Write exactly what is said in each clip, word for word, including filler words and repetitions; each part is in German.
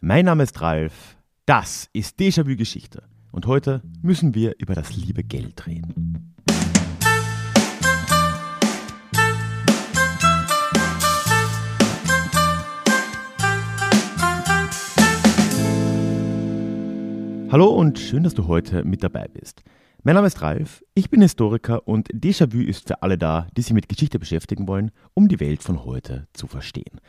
Mein Name ist Ralf, das ist Déjà-vu-Geschichte und heute müssen wir über das liebe Geld reden. Hallo und schön, dass du heute mit dabei bist. Mein Name ist Ralf, ich bin Historiker und Déjà-vu ist für alle da, die sich mit Geschichte beschäftigen wollen, um die Welt von heute zu verstehen.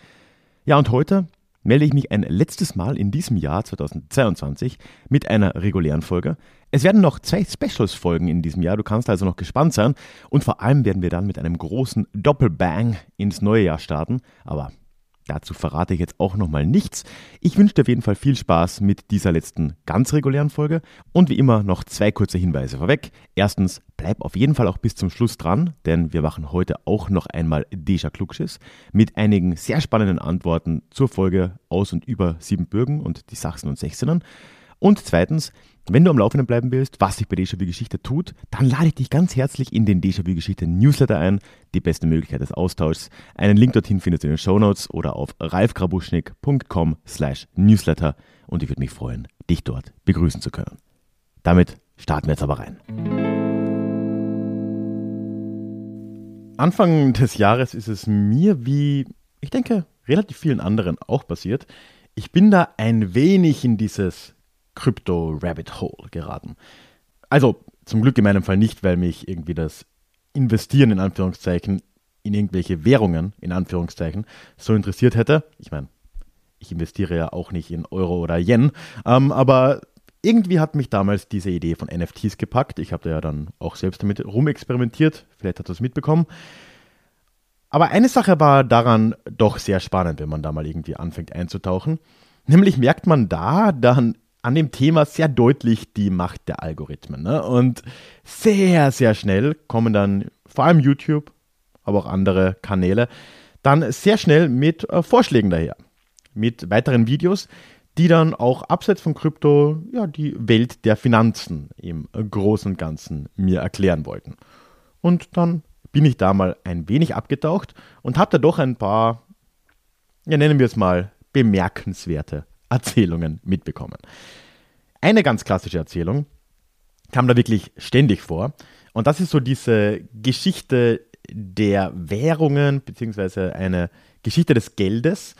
Ja, und heute melde ich mich ein letztes Mal in diesem Jahr zweitausendzweiundzwanzig mit einer regulären Folge. Es werden noch zwei Specials-Folgen in diesem Jahr, du kannst also noch gespannt sein. Und vor allem werden wir dann mit einem großen Doppelbang ins neue Jahr starten. Aber dazu verrate ich jetzt auch nochmal nichts. Ich wünsche dir auf jeden Fall viel Spaß mit dieser letzten ganz regulären Folge. Und wie immer noch zwei kurze Hinweise vorweg. Erstens, bleib auf jeden Fall auch bis zum Schluss dran, denn wir machen heute auch noch einmal Déjà-Klugschiss mit einigen sehr spannenden Antworten zur Folge aus und über Siebenbürgen und die Sachsen und Sächsinnen. Und zweitens, wenn du am Laufenden bleiben willst, was sich bei Déjà-vu-Geschichte tut, dann lade ich dich ganz herzlich in den Déjà-vu-Geschichte-Newsletter ein. Die beste Möglichkeit des Austauschs. Einen Link dorthin findest du in den Shownotes oder auf ralfgrabuschnig.com slash Newsletter. Und ich würde mich freuen, dich dort begrüßen zu können. Damit starten wir jetzt aber rein. Anfang des Jahres ist es mir, wie ich denke, relativ vielen anderen auch passiert. Ich bin da ein wenig in dieses Crypto-Rabbit-Hole geraten. Also zum Glück in meinem Fall nicht, weil mich irgendwie das Investieren in Anführungszeichen in irgendwelche Währungen in Anführungszeichen so interessiert hätte. Ich meine, ich investiere ja auch nicht in Euro oder Yen, ähm, aber irgendwie hat mich damals diese Idee von N F Ts gepackt. Ich habe da ja dann auch selbst damit rumexperimentiert, vielleicht hast du es mitbekommen. Aber eine Sache war daran doch sehr spannend, wenn man da mal irgendwie anfängt einzutauchen. Nämlich merkt man da dann an dem Thema sehr deutlich die Macht der Algorithmen, ne? Und sehr, sehr schnell kommen dann vor allem YouTube, aber auch andere Kanäle, dann sehr schnell mit äh, Vorschlägen daher, mit weiteren Videos, die dann auch abseits von Krypto ja, die Welt der Finanzen im Großen und Ganzen mir erklären wollten. Und dann bin ich da mal ein wenig abgetaucht und habe da doch ein paar, ja, nennen wir es mal, bemerkenswerte Erzählungen mitbekommen. Eine ganz klassische Erzählung kam da wirklich ständig vor und das ist so diese Geschichte der Währungen beziehungsweise eine Geschichte des Geldes,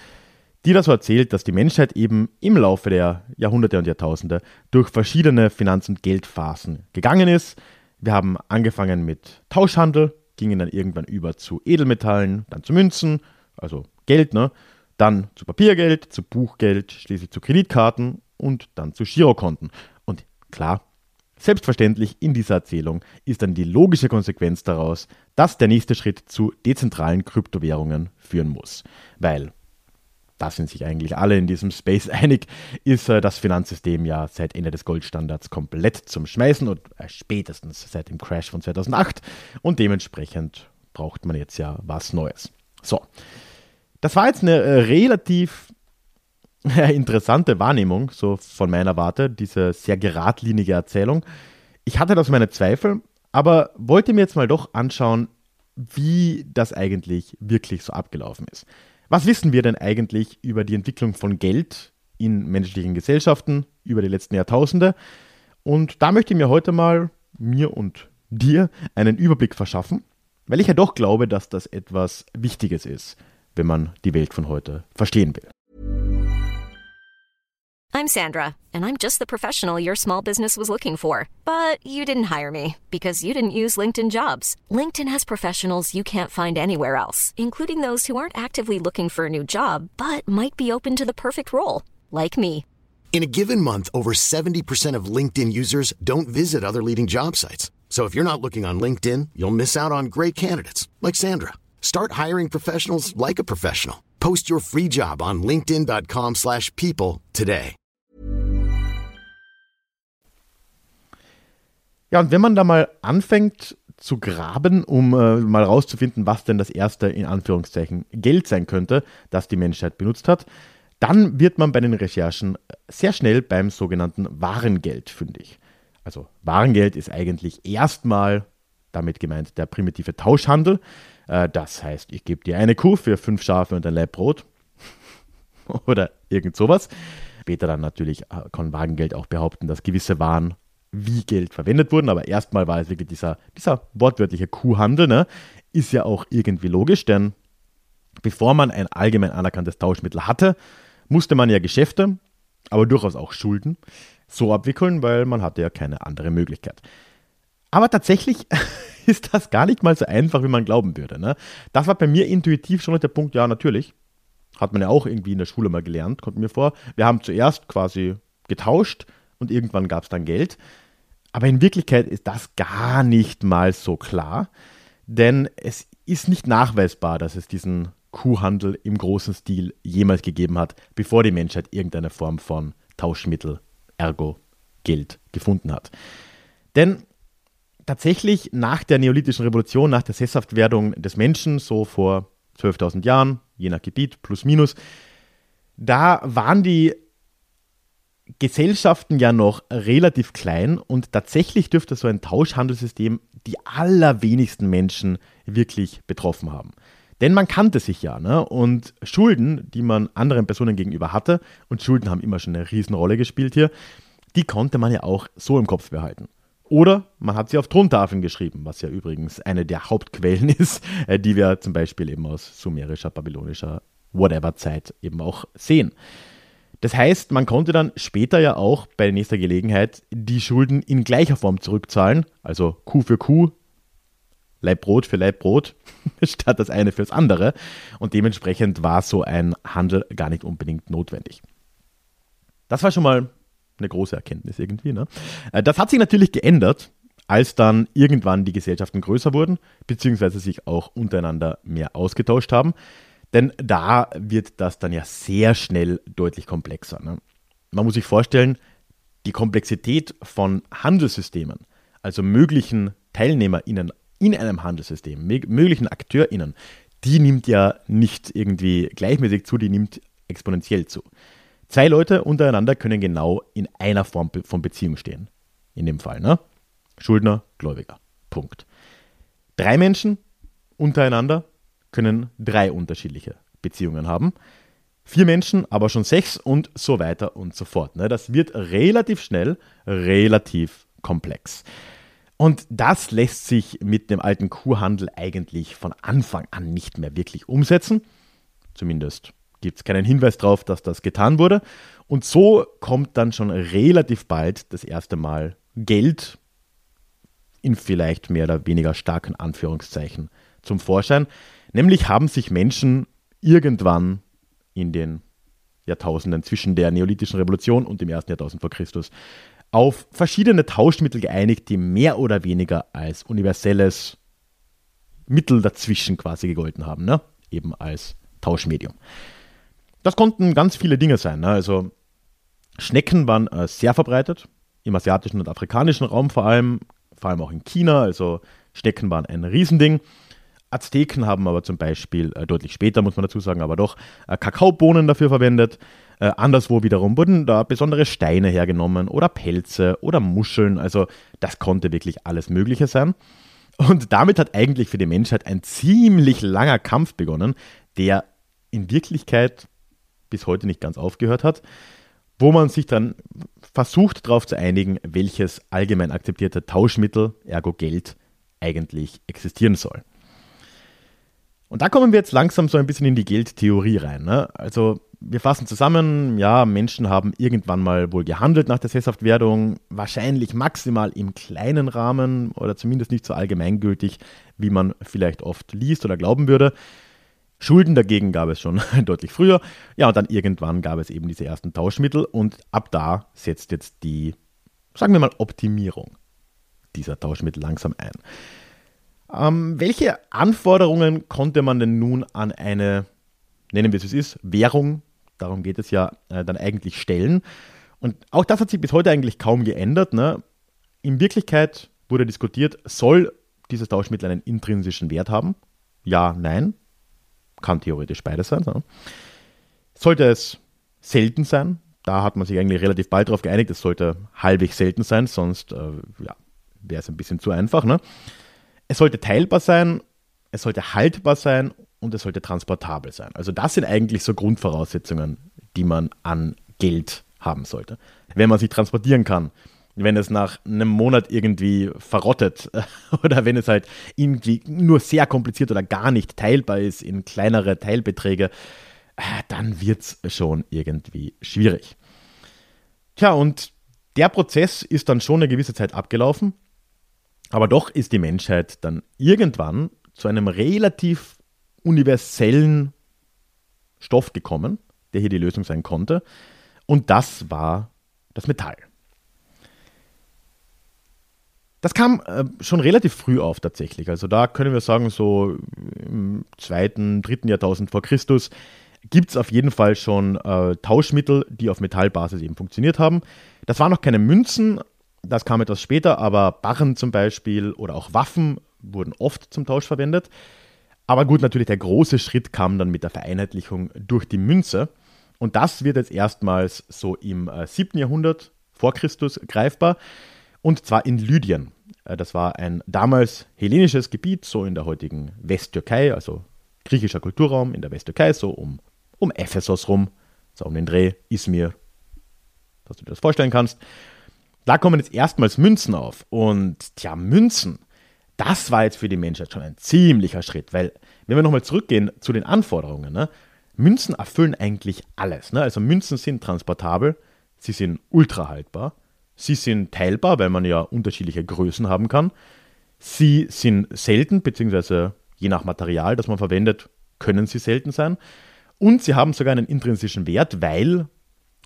die da so erzählt, dass die Menschheit eben im Laufe der Jahrhunderte und Jahrtausende durch verschiedene Finanz- und Geldphasen gegangen ist. Wir haben angefangen mit Tauschhandel, gingen dann irgendwann über zu Edelmetallen, dann zu Münzen, also Geld, ne? Dann zu Papiergeld, zu Buchgeld, schließlich zu Kreditkarten und dann zu Girokonten. Und klar, selbstverständlich in dieser Erzählung ist dann die logische Konsequenz daraus, dass der nächste Schritt zu dezentralen Kryptowährungen führen muss. Weil, da sind sich eigentlich alle in diesem Space einig, ist das Finanzsystem ja seit Ende des Goldstandards komplett zum Schmeißen und spätestens seit dem Crash von zweitausendacht und dementsprechend braucht man jetzt ja was Neues. So. Das war jetzt eine relativ interessante Wahrnehmung, so von meiner Warte, diese sehr geradlinige Erzählung. Ich hatte da so meine Zweifel, aber wollte mir jetzt mal doch anschauen, wie das eigentlich wirklich so abgelaufen ist. Was wissen wir denn eigentlich über die Entwicklung von Geld in menschlichen Gesellschaften über die letzten Jahrtausende? Und da möchte ich mir heute mal, mir und dir, einen Überblick verschaffen, weil ich ja doch glaube, dass das etwas Wichtiges ist, wenn man die Welt von heute verstehen will. I'm Sandra, and I'm just the professional your small business was looking for. But you didn't hire me, because you didn't use LinkedIn Jobs. LinkedIn has professionals you can't find anywhere else, including those who aren't actively looking for a new job, but might be open to the perfect role, like me. In a given month, over seventy percent of LinkedIn users don't visit other leading job sites. So if you're not looking on LinkedIn, you'll miss out on great candidates, like Sandra. Start hiring professionals like a professional. Post your free job on linkedin.com slash people today. Ja, und wenn man da mal anfängt zu graben, um äh, mal rauszufinden, was denn das erste, in Anführungszeichen, Geld sein könnte, das die Menschheit benutzt hat, dann wird man bei den Recherchen sehr schnell beim sogenannten Warengeld fündig. Also Warengeld ist eigentlich erstmal damit gemeint der primitive Tauschhandel. Das heißt, ich gebe dir eine Kuh für fünf Schafe und ein Laib Brot oder irgend sowas. Später dann natürlich kann Wagengeld auch behaupten, dass gewisse Waren wie Geld verwendet wurden, aber erstmal war es wirklich dieser, dieser wortwörtliche Kuhhandel, ne? Ist ja auch irgendwie logisch, denn bevor man ein allgemein anerkanntes Tauschmittel hatte, musste man ja Geschäfte, aber durchaus auch Schulden, so abwickeln, weil man hatte ja keine andere Möglichkeit. Aber tatsächlich ist das gar nicht mal so einfach, wie man glauben würde, ne? Das war bei mir intuitiv schon der Punkt, ja natürlich, hat man ja auch irgendwie in der Schule mal gelernt, kommt mir vor, wir haben zuerst quasi getauscht, und irgendwann gab es dann Geld. Aber in Wirklichkeit ist das gar nicht mal so klar, denn es ist nicht nachweisbar, dass es diesen Kuhhandel im großen Stil jemals gegeben hat, bevor die Menschheit irgendeine Form von Tauschmittel, ergo Geld, gefunden hat. Denn tatsächlich nach der neolithischen Revolution, nach der Sesshaftwerdung des Menschen, so vor zwölftausend Jahren, je nach Gebiet, plus minus, da waren die Gesellschaften ja noch relativ klein und tatsächlich dürfte so ein Tauschhandelssystem die allerwenigsten Menschen wirklich betroffen haben. Denn man kannte sich ja, ne? Und Schulden, die man anderen Personen gegenüber hatte, und Schulden haben immer schon eine Riesenrolle gespielt hier, die konnte man ja auch so im Kopf behalten. Oder man hat sie auf Tontafeln geschrieben, was ja übrigens eine der Hauptquellen ist, die wir zum Beispiel eben aus sumerischer, babylonischer, whatever Zeit eben auch sehen. Das heißt, man konnte dann später ja auch bei nächster Gelegenheit die Schulden in gleicher Form zurückzahlen, also Kuh für Kuh, Leibbrot für Leibbrot, statt das eine fürs andere. Und dementsprechend war so ein Handel gar nicht unbedingt notwendig. Das war schon mal eine große Erkenntnis irgendwie, ne? Das hat sich natürlich geändert, als dann irgendwann die Gesellschaften größer wurden, beziehungsweise sich auch untereinander mehr ausgetauscht haben. Denn da wird das dann ja sehr schnell deutlich komplexer, ne? Man muss sich vorstellen, die Komplexität von Handelssystemen, also möglichen TeilnehmerInnen in einem Handelssystem, möglichen AkteurInnen, die nimmt ja nicht irgendwie gleichmäßig zu, die nimmt exponentiell zu. Zwei Leute untereinander können genau in einer Form von Beziehung stehen. In dem Fall, ne? Schuldner, Gläubiger. Punkt. Drei Menschen untereinander können drei unterschiedliche Beziehungen haben. Vier Menschen, aber schon sechs und so weiter und so fort. Das wird relativ schnell, relativ komplex. Und das lässt sich mit dem alten Kuhhandel eigentlich von Anfang an nicht mehr wirklich umsetzen. Zumindest gibt es keinen Hinweis darauf, dass das getan wurde. Und so kommt dann schon relativ bald das erste Mal Geld in vielleicht mehr oder weniger starken Anführungszeichen zum Vorschein. Nämlich haben sich Menschen irgendwann in den Jahrtausenden zwischen der neolithischen Revolution und dem ersten Jahrtausend vor Christus auf verschiedene Tauschmittel geeinigt, die mehr oder weniger als universelles Mittel dazwischen quasi gegolten haben, ne? Eben als Tauschmedium. Das konnten ganz viele Dinge sein, ne? Also Schnecken waren äh, sehr verbreitet, im asiatischen und afrikanischen Raum vor allem, vor allem auch in China, also Schnecken waren ein Riesending. Azteken haben aber zum Beispiel, äh, deutlich später muss man dazu sagen, aber doch, äh, Kakaobohnen dafür verwendet. Äh, anderswo wiederum wurden da besondere Steine hergenommen oder Pelze oder Muscheln. Also das konnte wirklich alles Mögliche sein. Und damit hat eigentlich für die Menschheit ein ziemlich langer Kampf begonnen, der in Wirklichkeit bis heute nicht ganz aufgehört hat, wo man sich dann versucht darauf zu einigen, welches allgemein akzeptierte Tauschmittel, ergo Geld, eigentlich existieren soll. Und da kommen wir jetzt langsam so ein bisschen in die Geldtheorie rein, ne? Also wir fassen zusammen, ja, Menschen haben irgendwann mal wohl gehandelt nach der Sesshaftwerdung, wahrscheinlich maximal im kleinen Rahmen oder zumindest nicht so allgemeingültig, wie man vielleicht oft liest oder glauben würde. Schulden dagegen gab es schon deutlich früher. Ja, und dann irgendwann gab es eben diese ersten Tauschmittel und ab da setzt jetzt die, sagen wir mal, Optimierung dieser Tauschmittel langsam ein. Ähm, welche Anforderungen konnte man denn nun an eine, nennen wir es wie es ist, Währung, darum geht es ja, äh, dann eigentlich stellen? Und auch das hat sich bis heute eigentlich kaum geändert, ne? In Wirklichkeit wurde diskutiert, soll dieses Tauschmittel einen intrinsischen Wert haben? Ja, nein. Kann theoretisch beides sein. Ne? Sollte es selten sein? Da hat man sich eigentlich relativ bald darauf geeinigt, es sollte halbwegs selten sein, sonst äh, ja, wäre es ein bisschen zu einfach, ne? Es sollte teilbar sein, es sollte haltbar sein und es sollte transportabel sein. Also das sind eigentlich so Grundvoraussetzungen, die man an Geld haben sollte. Wenn man sie transportieren kann, wenn es nach einem Monat irgendwie verrottet oder wenn es halt irgendwie nur sehr kompliziert oder gar nicht teilbar ist in kleinere Teilbeträge, dann wird es schon irgendwie schwierig. Tja, und der Prozess ist dann schon eine gewisse Zeit abgelaufen, aber doch ist die Menschheit dann irgendwann zu einem relativ universellen Stoff gekommen, der hier die Lösung sein konnte, und das war das Metall. Das kam äh, schon relativ früh auf tatsächlich, also da können wir sagen, so im zweiten, dritten Jahrtausend vor Christus gibt es auf jeden Fall schon äh, Tauschmittel, die auf Metallbasis eben funktioniert haben. Das waren noch keine Münzen, das kam etwas später, aber Barren zum Beispiel oder auch Waffen wurden oft zum Tausch verwendet. Aber gut, natürlich der große Schritt kam dann mit der Vereinheitlichung durch die Münze. Und das wird jetzt erstmals so im äh, siebten Jahrhundert vor Christus greifbar. Und zwar in Lydien. Äh, das war ein damals hellenisches Gebiet, so in der heutigen Westtürkei, also griechischer Kulturraum in der Westtürkei, so um, um Ephesus rum, so um den Dreh, Izmir, dass du dir das vorstellen kannst. Da kommen jetzt erstmals Münzen auf. Und tja, Münzen. Das war jetzt für die Menschheit schon ein ziemlicher Schritt, weil, wenn wir nochmal zurückgehen zu den Anforderungen, ne, Münzen erfüllen eigentlich alles. Ne? Also Münzen sind transportabel, sie sind ultrahaltbar, sie sind teilbar, weil man ja unterschiedliche Größen haben kann, sie sind selten, beziehungsweise je nach Material, das man verwendet, können sie selten sein und sie haben sogar einen intrinsischen Wert, weil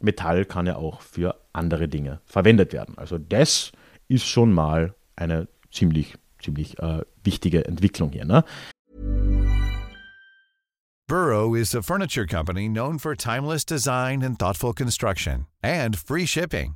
Metall kann ja auch für andere Dinge verwendet werden. Also das ist schon mal eine ziemlich ziemlich äh, wichtige Entwicklung hier, ne? Burrow is a furniture company known for timeless design and thoughtful construction and free shipping,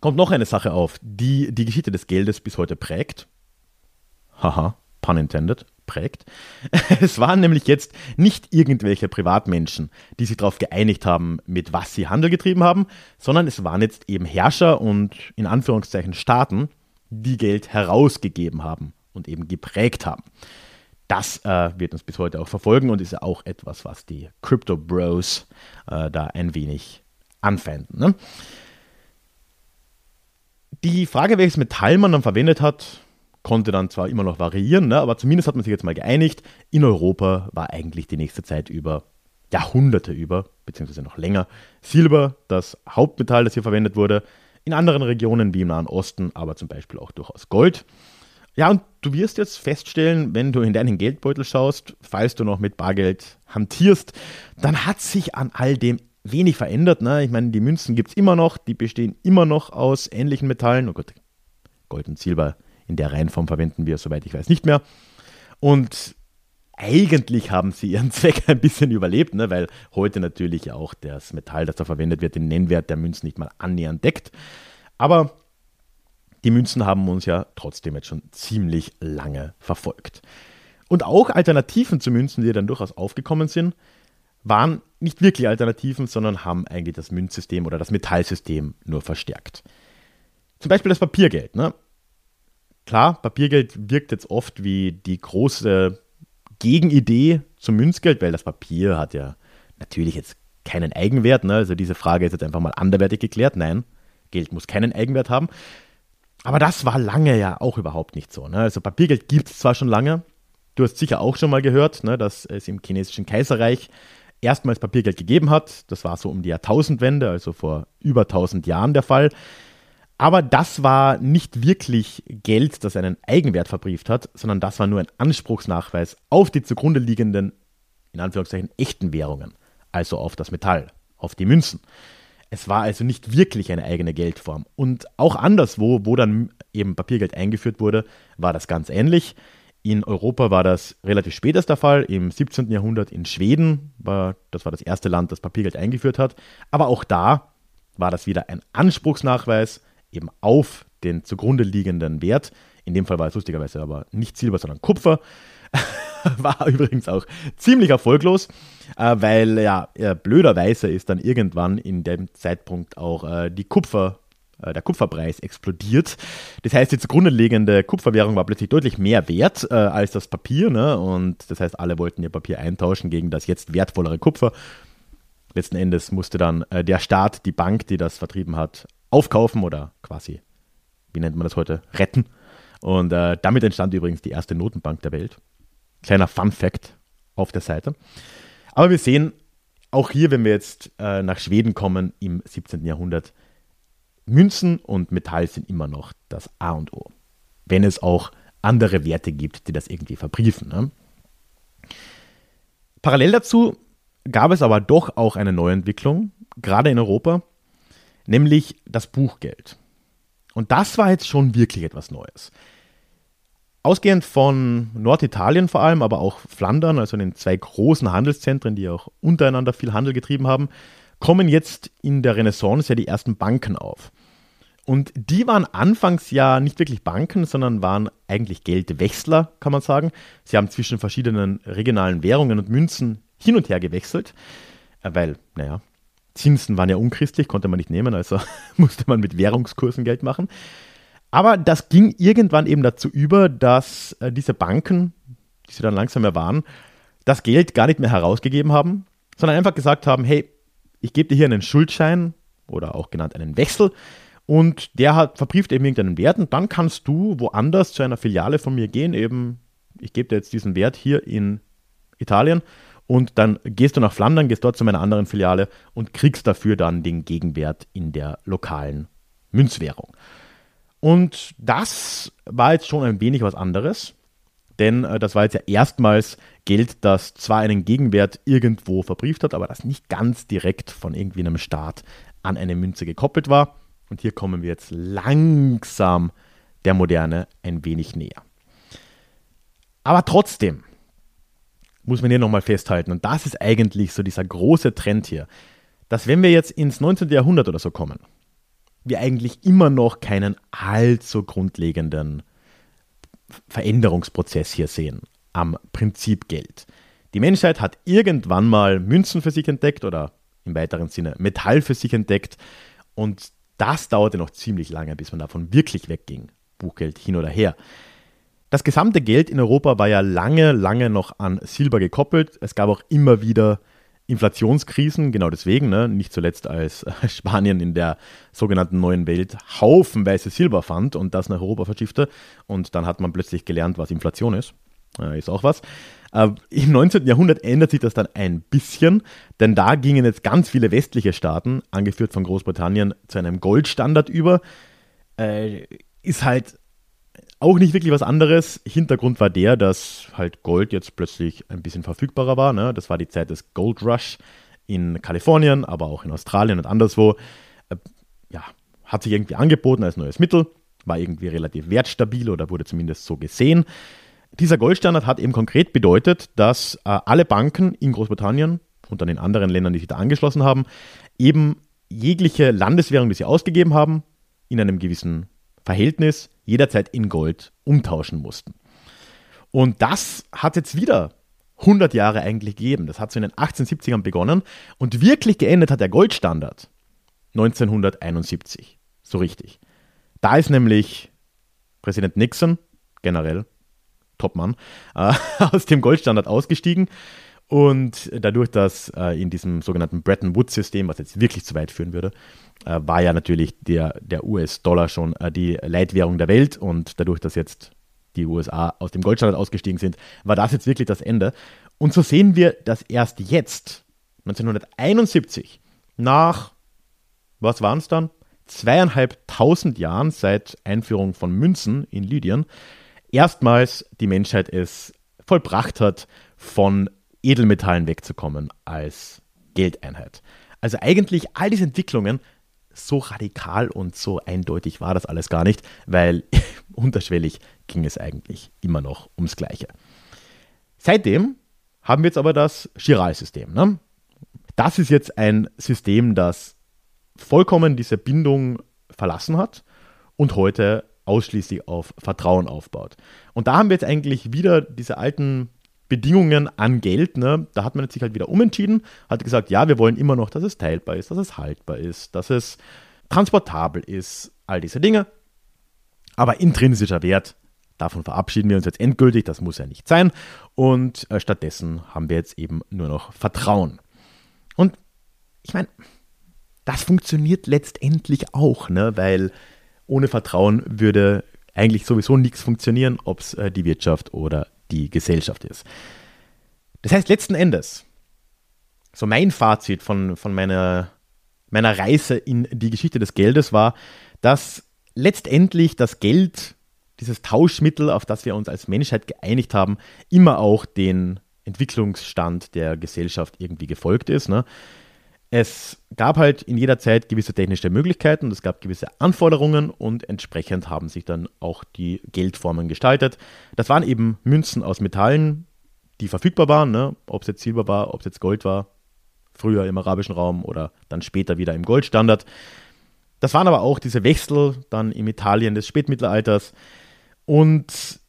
kommt noch eine Sache auf, die die Geschichte des Geldes bis heute prägt. Haha, pun intended, prägt. Es waren nämlich jetzt nicht irgendwelche Privatmenschen, die sich darauf geeinigt haben, mit was sie Handel getrieben haben, sondern es waren jetzt eben Herrscher und in Anführungszeichen Staaten, die Geld herausgegeben haben und eben geprägt haben. Das äh, wird uns bis heute auch verfolgen und ist ja auch etwas, was die Crypto Bros äh, da ein wenig anfeinden. Ne? Die Frage, welches Metall man dann verwendet hat, konnte dann zwar immer noch variieren, ne, aber zumindest hat man sich jetzt mal geeinigt. In Europa war eigentlich die nächste Zeit über, Jahrhunderte über, beziehungsweise noch länger, Silber, das Hauptmetall, das hier verwendet wurde. In anderen Regionen wie im Nahen Osten, aber zum Beispiel auch durchaus Gold. Ja, und du wirst jetzt feststellen, wenn du in deinen Geldbeutel schaust, falls du noch mit Bargeld hantierst, dann hat sich an all dem wenig verändert. Ne? Ich meine, die Münzen gibt es immer noch, die bestehen immer noch aus ähnlichen Metallen. Oh Gott, Gold und Silber in der Reihenform verwenden wir, soweit ich weiß, nicht mehr. Und eigentlich haben sie ihren Zweck ein bisschen überlebt, ne? Weil heute natürlich auch das Metall, das da verwendet wird, den Nennwert der Münzen nicht mal annähernd deckt. Aber die Münzen haben uns ja trotzdem jetzt schon ziemlich lange verfolgt. Und auch Alternativen zu Münzen, die dann durchaus aufgekommen sind, waren nicht wirklich Alternativen, sondern haben eigentlich das Münzsystem oder das Metallsystem nur verstärkt. Zum Beispiel das Papiergeld. Ne? Klar, Papiergeld wirkt jetzt oft wie die große Gegenidee zum Münzgeld, weil das Papier hat ja natürlich jetzt keinen Eigenwert. Ne? Also diese Frage ist jetzt einfach mal anderweitig geklärt. Nein, Geld muss keinen Eigenwert haben. Aber das war lange ja auch überhaupt nicht so. Ne? Also Papiergeld gibt es zwar schon lange. Du hast sicher auch schon mal gehört, ne, dass es im chinesischen Kaiserreich erstmals Papiergeld gegeben hat. Das war so um die Jahrtausendwende, also vor über tausend Jahren der Fall. Aber das war nicht wirklich Geld, das einen Eigenwert verbrieft hat, sondern das war nur ein Anspruchsnachweis auf die zugrunde liegenden, in Anführungszeichen, echten Währungen, also auf das Metall, auf die Münzen. Es war also nicht wirklich eine eigene Geldform. Und auch anderswo, wo dann eben Papiergeld eingeführt wurde, war das ganz ähnlich. In Europa war das relativ spät erst der Fall, im siebzehnten Jahrhundert in Schweden, war, das war das erste Land, das Papiergeld eingeführt hat. Aber auch da war das wieder ein Anspruchsnachweis eben auf den zugrunde liegenden Wert. In dem Fall war es lustigerweise aber nicht Silber, sondern Kupfer. War übrigens auch ziemlich erfolglos, weil ja blöderweise ist dann irgendwann in dem Zeitpunkt auch die Kupfer, der Kupferpreis explodiert. Das heißt, die zugrunde liegende Kupferwährung war plötzlich deutlich mehr wert als das Papier, ne? Und das heißt, alle wollten ihr Papier eintauschen gegen das jetzt wertvollere Kupfer. Letzten Endes musste dann der Staat, die Bank, die das vertrieben hat, aufkaufen oder quasi, wie nennt man das heute, retten. Und äh, damit entstand übrigens die erste Notenbank der Welt. Kleiner Fun-Fact auf der Seite. Aber wir sehen auch hier, wenn wir jetzt äh, nach Schweden kommen, im siebzehnten. Jahrhundert, Münzen und Metall sind immer noch das A und O. Wenn es auch andere Werte gibt, die das irgendwie verbriefen. Ne? Parallel dazu gab es aber doch auch eine Neuentwicklung, gerade in Europa, nämlich das Buchgeld. Und das war jetzt schon wirklich etwas Neues. Ausgehend von Norditalien vor allem, aber auch Flandern, also den zwei großen Handelszentren, die auch untereinander viel Handel getrieben haben, kommen jetzt in der Renaissance ja die ersten Banken auf. Und die waren anfangs ja nicht wirklich Banken, sondern waren eigentlich Geldwechsler, kann man sagen. Sie haben zwischen verschiedenen regionalen Währungen und Münzen hin und her gewechselt, weil, naja, Zinsen waren ja unchristlich, konnte man nicht nehmen, also musste man mit Währungskursen Geld machen. Aber das ging irgendwann eben dazu über, dass diese Banken, die sie dann langsam mehr waren, das Geld gar nicht mehr herausgegeben haben, sondern einfach gesagt haben, hey, ich gebe dir hier einen Schuldschein oder auch genannt einen Wechsel und der hat verbrieft eben irgendeinen Wert und dann kannst du woanders zu einer Filiale von mir gehen, eben ich gebe dir jetzt diesen Wert hier in Italien. Und dann gehst du nach Flandern, gehst dort zu meiner anderen Filiale und kriegst dafür dann den Gegenwert in der lokalen Münzwährung. Und das war jetzt schon ein wenig was anderes, denn das war jetzt ja erstmals Geld, das zwar einen Gegenwert irgendwo verbrieft hat, aber das nicht ganz direkt von irgendwie einem Staat an eine Münze gekoppelt war. Und hier kommen wir jetzt langsam der Moderne ein wenig näher. Aber trotzdem muss man hier nochmal festhalten. Und das ist eigentlich so dieser große Trend hier, dass wenn wir jetzt ins neunzehnten. Jahrhundert oder so kommen, wir eigentlich immer noch keinen allzu grundlegenden Veränderungsprozess hier sehen am Prinzip Geld. Die Menschheit hat irgendwann mal Münzen für sich entdeckt oder im weiteren Sinne Metall für sich entdeckt und das dauerte noch ziemlich lange, bis man davon wirklich wegging. Buchgeld hin oder her. Das gesamte Geld in Europa war ja lange, lange noch an Silber gekoppelt. Es gab auch immer wieder Inflationskrisen, genau deswegen, ne? Nicht zuletzt als Spanien in der sogenannten Neuen Welt haufenweise Silber fand und das nach Europa verschiffte. Und dann hat man plötzlich gelernt, was Inflation ist. Äh, ist auch was. Äh, Im neunzehnten. Jahrhundert ändert sich das dann ein bisschen, denn da gingen jetzt ganz viele westliche Staaten, angeführt von Großbritannien, zu einem Goldstandard über. Äh, ist halt auch nicht wirklich was anderes. Hintergrund war der, dass halt Gold jetzt plötzlich ein bisschen verfügbarer war. Ne? Das war die Zeit des Gold Rush in Kalifornien, aber auch in Australien und anderswo. Ja, hat sich irgendwie angeboten als neues Mittel, war irgendwie relativ wertstabil oder wurde zumindest so gesehen. Dieser Goldstandard hat eben konkret bedeutet, dass äh, alle Banken in Großbritannien und dann in anderen Ländern, die sich da angeschlossen haben, eben jegliche Landeswährung, die sie ausgegeben haben, in einem gewissen Verhältnis jederzeit in Gold umtauschen mussten. Und das hat jetzt wieder hundert Jahre eigentlich gegeben. Das hat so in den achtzehnhundertsiebzigern begonnen und wirklich geendet hat der Goldstandard neunzehnhunderteinundsiebzig. So richtig. Da ist nämlich Präsident Nixon, generell Topmann, äh, aus dem Goldstandard ausgestiegen und dadurch, dass äh, in diesem sogenannten Bretton-Woods-System, was jetzt wirklich zu weit führen würde, war ja natürlich der, der U S-Dollar schon die Leitwährung der Welt und dadurch, dass jetzt die U S A aus dem Goldstandard ausgestiegen sind, war das jetzt wirklich das Ende. Und so sehen wir, dass erst jetzt, neunzehnhunderteinundsiebzig, nach, was waren es dann, zweieinhalbtausend Jahren seit Einführung von Münzen in Lydien, erstmals die Menschheit es vollbracht hat, von Edelmetallen wegzukommen als Geldeinheit. Also eigentlich all diese Entwicklungen, so radikal und so eindeutig war das alles gar nicht, weil unterschwellig ging es eigentlich immer noch ums Gleiche. Seitdem haben wir jetzt aber das Giralsystem. Ne? Das ist jetzt ein System, das vollkommen diese Bindung verlassen hat und heute ausschließlich auf Vertrauen aufbaut. Und da haben wir jetzt eigentlich wieder diese alten Bedingungen an Geld, ne? Da hat man jetzt sich halt wieder umentschieden, hat gesagt, ja, wir wollen immer noch, dass es teilbar ist, dass es haltbar ist, dass es transportabel ist, all diese Dinge. Aber intrinsischer Wert, davon verabschieden wir uns jetzt endgültig, das muss ja nicht sein. Und äh, stattdessen haben wir jetzt eben nur noch Vertrauen. Und ich meine, das funktioniert letztendlich auch, ne? Weil ohne Vertrauen würde eigentlich sowieso nichts funktionieren, ob es äh, die Wirtschaft oder die Gesellschaft ist. Das heißt, letzten Endes, so mein Fazit von, von meiner, meiner Reise in die Geschichte des Geldes war, dass letztendlich das Geld, dieses Tauschmittel, auf das wir uns als Menschheit geeinigt haben, immer auch den Entwicklungsstand der Gesellschaft irgendwie gefolgt ist, ne? Es gab halt in jeder Zeit gewisse technische Möglichkeiten, es gab gewisse Anforderungen und entsprechend haben sich dann auch die Geldformen gestaltet. Das waren eben Münzen aus Metallen, die verfügbar waren, ne? Ob es jetzt Silber war, ob es jetzt Gold war, früher im arabischen Raum oder dann später wieder im Goldstandard. Das waren aber auch diese Wechsel dann im Italien des Spätmittelalters und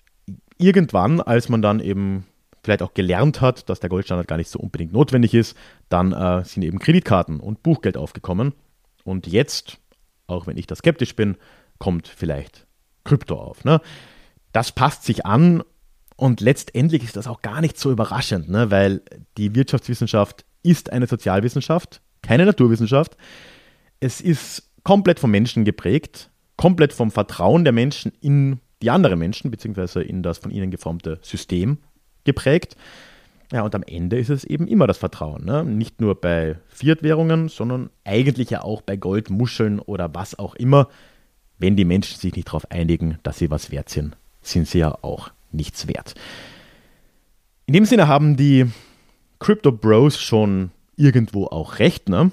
irgendwann, als man dann eben vielleicht auch gelernt hat, dass der Goldstandard gar nicht so unbedingt notwendig ist, dann äh, sind eben Kreditkarten und Buchgeld aufgekommen. Und jetzt, auch wenn ich da skeptisch bin, kommt vielleicht Krypto auf, ne? Das passt sich an und letztendlich ist das auch gar nicht so überraschend, ne? Weil die Wirtschaftswissenschaft ist eine Sozialwissenschaft, keine Naturwissenschaft. Es ist komplett vom Menschen geprägt, komplett vom Vertrauen der Menschen in die anderen Menschen, beziehungsweise in das von ihnen geformte System geprägt. Ja, und am Ende ist es eben immer das Vertrauen, ne? Nicht nur bei Fiat-Währungen, sondern eigentlich ja auch bei Goldmuscheln oder was auch immer. Wenn die Menschen sich nicht darauf einigen, dass sie was wert sind, sind sie ja auch nichts wert. In dem Sinne haben die Crypto-Bros schon irgendwo auch recht, ne?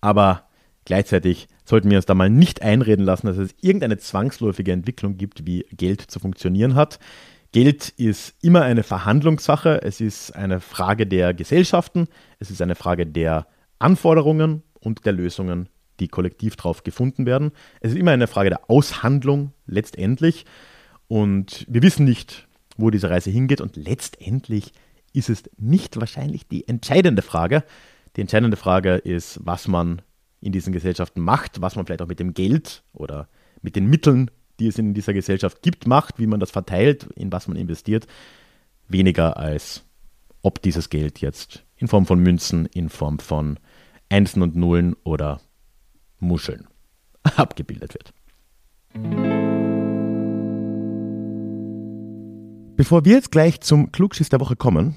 Aber gleichzeitig sollten wir uns da mal nicht einreden lassen, dass es irgendeine zwangsläufige Entwicklung gibt, wie Geld zu funktionieren hat. Geld ist immer eine Verhandlungssache, es ist eine Frage der Gesellschaften, es ist eine Frage der Anforderungen und der Lösungen, die kollektiv drauf gefunden werden. Es ist immer eine Frage der Aushandlung letztendlich und wir wissen nicht, wo diese Reise hingeht und letztendlich ist es nicht wahrscheinlich die entscheidende Frage. Die entscheidende Frage ist, was man in diesen Gesellschaften macht, was man vielleicht auch mit dem Geld oder mit den Mitteln, die es in dieser Gesellschaft gibt, macht, wie man das verteilt, in was man investiert, weniger als ob dieses Geld jetzt in Form von Münzen, in Form von Einsen und Nullen oder Muscheln abgebildet wird. Bevor wir jetzt gleich zum Klugschiss der Woche kommen,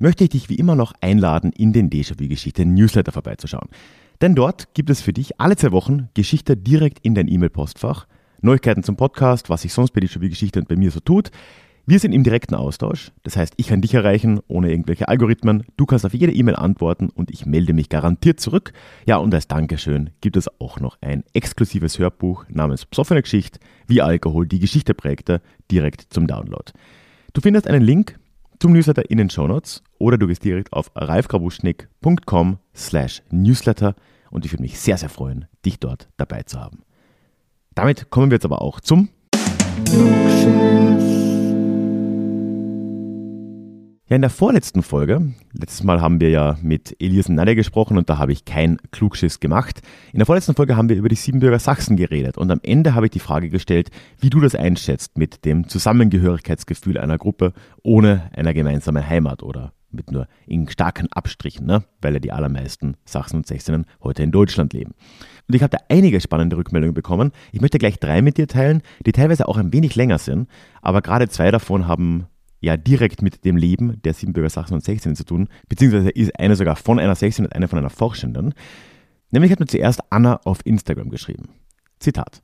möchte ich dich wie immer noch einladen, in den Déjà-vu-Geschichte-Newsletter vorbeizuschauen. Denn dort gibt es für dich alle zwei Wochen Geschichte direkt in dein E-Mail-Postfach, Neuigkeiten zum Podcast, was sich sonst bei Déjà-vu-Geschichte und bei mir so tut. Wir sind im direkten Austausch, das heißt, ich kann dich erreichen ohne irgendwelche Algorithmen, du kannst auf jede E-Mail antworten und ich melde mich garantiert zurück. Ja, und als Dankeschön gibt es auch noch ein exklusives Hörbuch namens Psoffene Geschichte, wie Alkohol die Geschichte prägte, direkt zum Download. Du findest einen Link zum Newsletter in den Shownotes oder du gehst direkt auf ralfgrabuschnig.com slash Newsletter und ich würde mich sehr, sehr freuen, dich dort dabei zu haben. Damit kommen wir jetzt aber auch zum Klugschiss. Ja, in der vorletzten Folge, letztes Mal haben wir ja mit Elias und Nadja gesprochen und da habe ich kein Klugschiss gemacht. In der vorletzten Folge haben wir über die Siebenbürger Sachsen geredet und am Ende habe ich die Frage gestellt, wie du das einschätzt mit dem Zusammengehörigkeitsgefühl einer Gruppe ohne einer gemeinsamen Heimat oder mit nur in starken Abstrichen, ne? Weil ja die allermeisten Sachsen und Sächsinnen heute in Deutschland leben. Und ich habe da einige spannende Rückmeldungen bekommen. Ich möchte gleich drei mit dir teilen, die teilweise auch ein wenig länger sind, aber gerade zwei davon haben ja direkt mit dem Leben der Siebenbürger Sachsen und Sächsinnen zu tun, beziehungsweise ist eine sogar von einer Sächsin und eine von einer Forschenden. Nämlich hat mir zuerst Anna auf Instagram geschrieben. Zitat: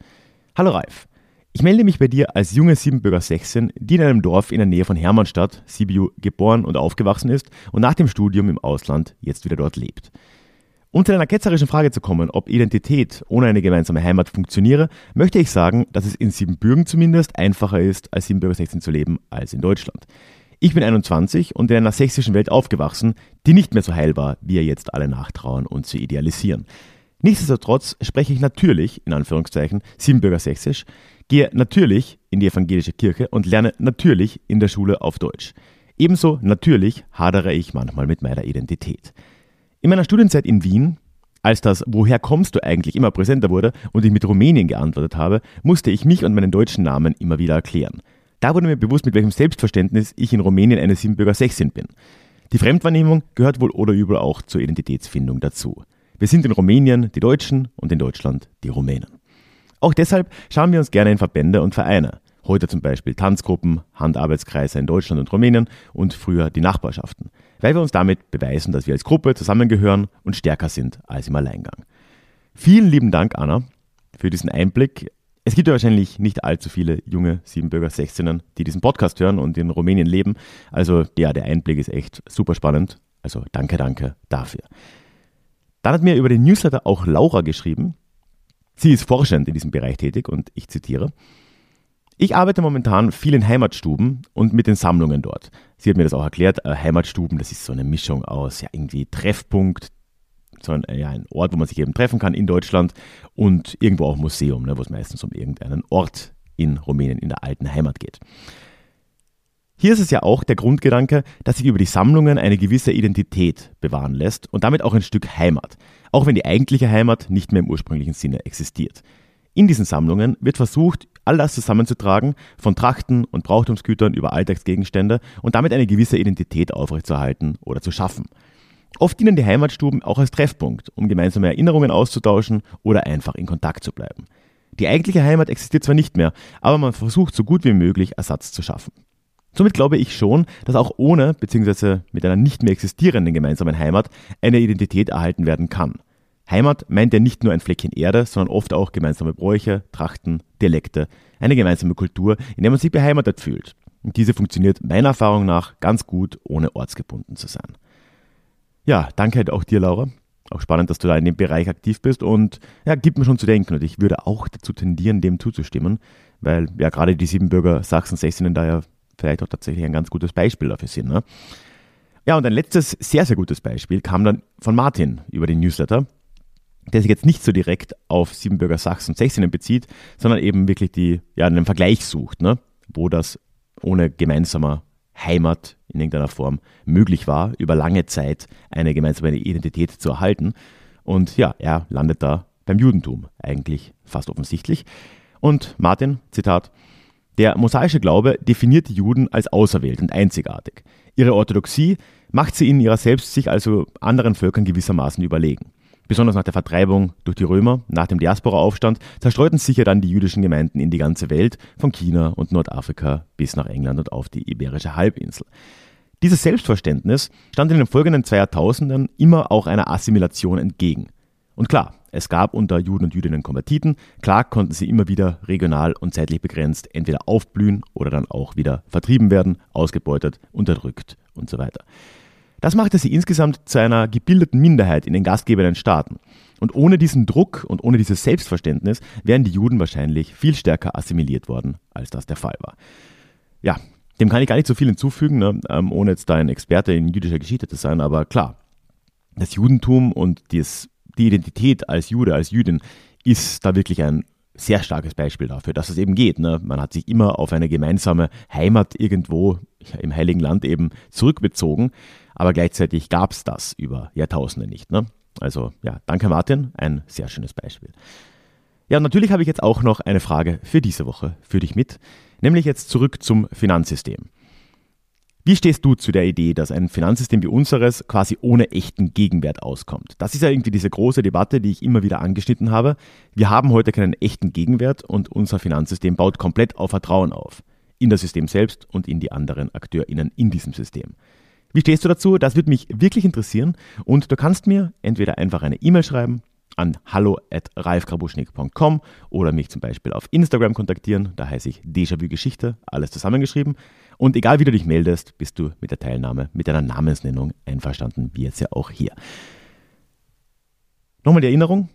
Hallo Ralf, ich melde mich bei dir als junge Siebenbürger Sächsin, die in einem Dorf in der Nähe von Hermannstadt, Sibiu, geboren und aufgewachsen ist und nach dem Studium im Ausland jetzt wieder dort lebt. Um zu einer ketzerischen Frage zu kommen, ob Identität ohne eine gemeinsame Heimat funktioniere, möchte ich sagen, dass es in Siebenbürgen zumindest einfacher ist, als Siebenbürger Sächsin zu leben, als in Deutschland. Ich bin einundzwanzig und in einer sächsischen Welt aufgewachsen, die nicht mehr so heil war, wie ihr jetzt alle nachtrauen und zu idealisieren. Nichtsdestotrotz spreche ich natürlich, in Anführungszeichen, Siebenbürger Sächsisch, gehe natürlich in die evangelische Kirche und lerne natürlich in der Schule auf Deutsch. Ebenso natürlich hadere ich manchmal mit meiner Identität. In meiner Studienzeit in Wien, als das „Woher kommst du eigentlich?" immer präsenter wurde und ich mit Rumänien geantwortet habe, musste ich mich und meinen deutschen Namen immer wieder erklären. Da wurde mir bewusst, mit welchem Selbstverständnis ich in Rumänien eine Siebenbürger Sächsin bin. Die Fremdwahrnehmung gehört wohl oder übel auch zur Identitätsfindung dazu. Wir sind in Rumänien die Deutschen und in Deutschland die Rumänen. Auch deshalb schauen wir uns gerne in Verbände und Vereine. Heute zum Beispiel Tanzgruppen, Handarbeitskreise in Deutschland und Rumänien und früher die Nachbarschaften, weil wir uns damit beweisen, dass wir als Gruppe zusammengehören und stärker sind als im Alleingang. Vielen lieben Dank, Anna, für diesen Einblick. Es gibt ja wahrscheinlich nicht allzu viele junge Siebenbürger Sächsinnen, die diesen Podcast hören und in Rumänien leben. Also ja, der Einblick ist echt super spannend. Also danke, danke dafür. Dann hat mir über den Newsletter auch Laura geschrieben. Sie ist forschend in diesem Bereich tätig und ich zitiere: Ich arbeite momentan viel in Heimatstuben und mit den Sammlungen dort. Sie hat mir das auch erklärt. Heimatstuben, das ist so eine Mischung aus ja irgendwie Treffpunkt, so ein, ja, ein Ort, wo man sich eben treffen kann in Deutschland, und irgendwo auch Museum, ne, wo es meistens um irgendeinen Ort in Rumänien, in der alten Heimat geht. Hier ist es ja auch der Grundgedanke, dass sich über die Sammlungen eine gewisse Identität bewahren lässt und damit auch ein Stück Heimat, auch wenn die eigentliche Heimat nicht mehr im ursprünglichen Sinne existiert. In diesen Sammlungen wird versucht, all das zusammenzutragen, von Trachten und Brauchtumsgütern über Alltagsgegenstände, und damit eine gewisse Identität aufrechtzuerhalten oder zu schaffen. Oft dienen die Heimatstuben auch als Treffpunkt, um gemeinsame Erinnerungen auszutauschen oder einfach in Kontakt zu bleiben. Die eigentliche Heimat existiert zwar nicht mehr, aber man versucht so gut wie möglich Ersatz zu schaffen. Somit glaube ich schon, dass auch ohne bzw. mit einer nicht mehr existierenden gemeinsamen Heimat eine Identität erhalten werden kann. Heimat meint ja nicht nur ein Fleckchen Erde, sondern oft auch gemeinsame Bräuche, Trachten, Dialekte, eine gemeinsame Kultur, in der man sich beheimatet fühlt. Und diese funktioniert meiner Erfahrung nach ganz gut, ohne ortsgebunden zu sein. Ja, danke auch dir, Laura. Auch spannend, dass du da in dem Bereich aktiv bist, und ja, gibt mir schon zu denken, und ich würde auch dazu tendieren, dem zuzustimmen, weil ja gerade die Siebenbürger Sachsen Sächsinnen da ja vielleicht auch tatsächlich ein ganz gutes Beispiel dafür sind. Ne? Ja, und ein letztes sehr, sehr gutes Beispiel kam dann von Martin über den Newsletter, der sich jetzt nicht so direkt auf Siebenbürger Sachsen und Sächsinnen bezieht, sondern eben wirklich die, ja, einen Vergleich sucht, ne? Wo das ohne gemeinsamer Heimat in irgendeiner Form möglich war, über lange Zeit eine gemeinsame Identität zu erhalten. Und ja, er landet da beim Judentum, eigentlich fast offensichtlich. Und Martin, Zitat: Der mosaische Glaube definiert die Juden als auserwählt und einzigartig. Ihre Orthodoxie macht sie in ihrer selbst sich also anderen Völkern gewissermaßen überlegen. Besonders nach der Vertreibung durch die Römer, nach dem Diaspora-Aufstand, zerstreuten sich ja dann die jüdischen Gemeinden in die ganze Welt, von China und Nordafrika bis nach England und auf die Iberische Halbinsel. Dieses Selbstverständnis stand in den folgenden zwei Jahrtausenden immer auch einer Assimilation entgegen. Und klar, es gab unter Juden und Jüdinnen Konvertiten, klar konnten sie immer wieder regional und zeitlich begrenzt entweder aufblühen oder dann auch wieder vertrieben werden, ausgebeutet, unterdrückt und so weiter. Das machte sie insgesamt zu einer gebildeten Minderheit in den gastgebenden Staaten. Und ohne diesen Druck und ohne dieses Selbstverständnis wären die Juden wahrscheinlich viel stärker assimiliert worden, als das der Fall war. Ja, dem kann ich gar nicht so viel hinzufügen, ne? ähm, ohne jetzt da ein Experte in jüdischer Geschichte zu sein, aber klar, das Judentum und dies, die Identität als Jude, als Jüdin ist da wirklich ein sehr starkes Beispiel dafür, dass es eben geht. Ne? Man hat sich immer auf eine gemeinsame Heimat irgendwo im Heiligen Land eben zurückbezogen, aber gleichzeitig gab es das über Jahrtausende nicht. Ne? Also ja, danke Martin, ein sehr schönes Beispiel. Ja, und natürlich habe ich jetzt auch noch eine Frage für diese Woche für dich mit, nämlich jetzt zurück zum Finanzsystem. Wie stehst du zu der Idee, dass ein Finanzsystem wie unseres quasi ohne echten Gegenwert auskommt? Das ist ja irgendwie diese große Debatte, die ich immer wieder angeschnitten habe. Wir haben heute keinen echten Gegenwert und unser Finanzsystem baut komplett auf Vertrauen auf. In das System selbst und in die anderen AkteurInnen in diesem System. Wie stehst du dazu? Das würde mich wirklich interessieren, und du kannst mir entweder einfach eine E-Mail schreiben an hallo at ralf grabuschnig punkt com oder mich zum Beispiel auf Instagram kontaktieren, da heiße ich Déjà-vu-Geschichte, alles zusammengeschrieben. Und egal wie du dich meldest, bist du mit der Teilnahme, mit deiner Namensnennung einverstanden, wie jetzt ja auch hier. Nochmal die Erinnerung,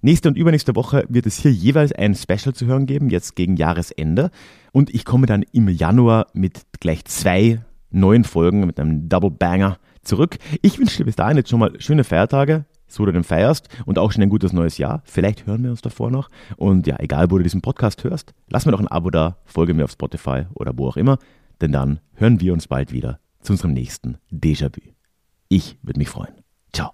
nächste und übernächste Woche wird es hier jeweils ein Special zu hören geben, jetzt gegen Jahresende, und ich komme dann im Januar mit gleich zwei neuen Folgen, mit einem Double Banger zurück. Ich wünsche dir bis dahin jetzt schon mal schöne Feiertage, so du den feierst und auch schon ein gutes neues Jahr. Vielleicht hören wir uns davor noch. Und ja, egal wo du diesen Podcast hörst, lass mir doch ein Abo da, folge mir auf Spotify oder wo auch immer, denn dann hören wir uns bald wieder zu unserem nächsten Déjà-vu. Ich würde mich freuen. Ciao.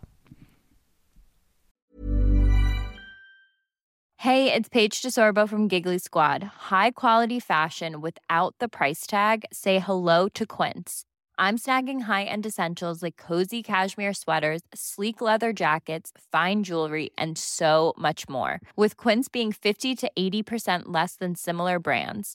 Hey, it's Paige DeSorbo from Giggly Squad. High quality fashion without the price tag. Say hello to Quince. I'm snagging high-end essentials like cozy cashmere sweaters, sleek leather jackets, fine jewelry, and so much more. With Quince being fifty to eighty percent less than similar brands.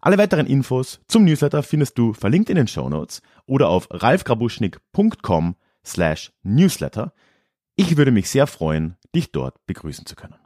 Alle weiteren Infos zum Newsletter findest du verlinkt in den Shownotes oder auf ralfgrabuschnig.com slash newsletter. Ich würde mich sehr freuen, dich dort begrüßen zu können.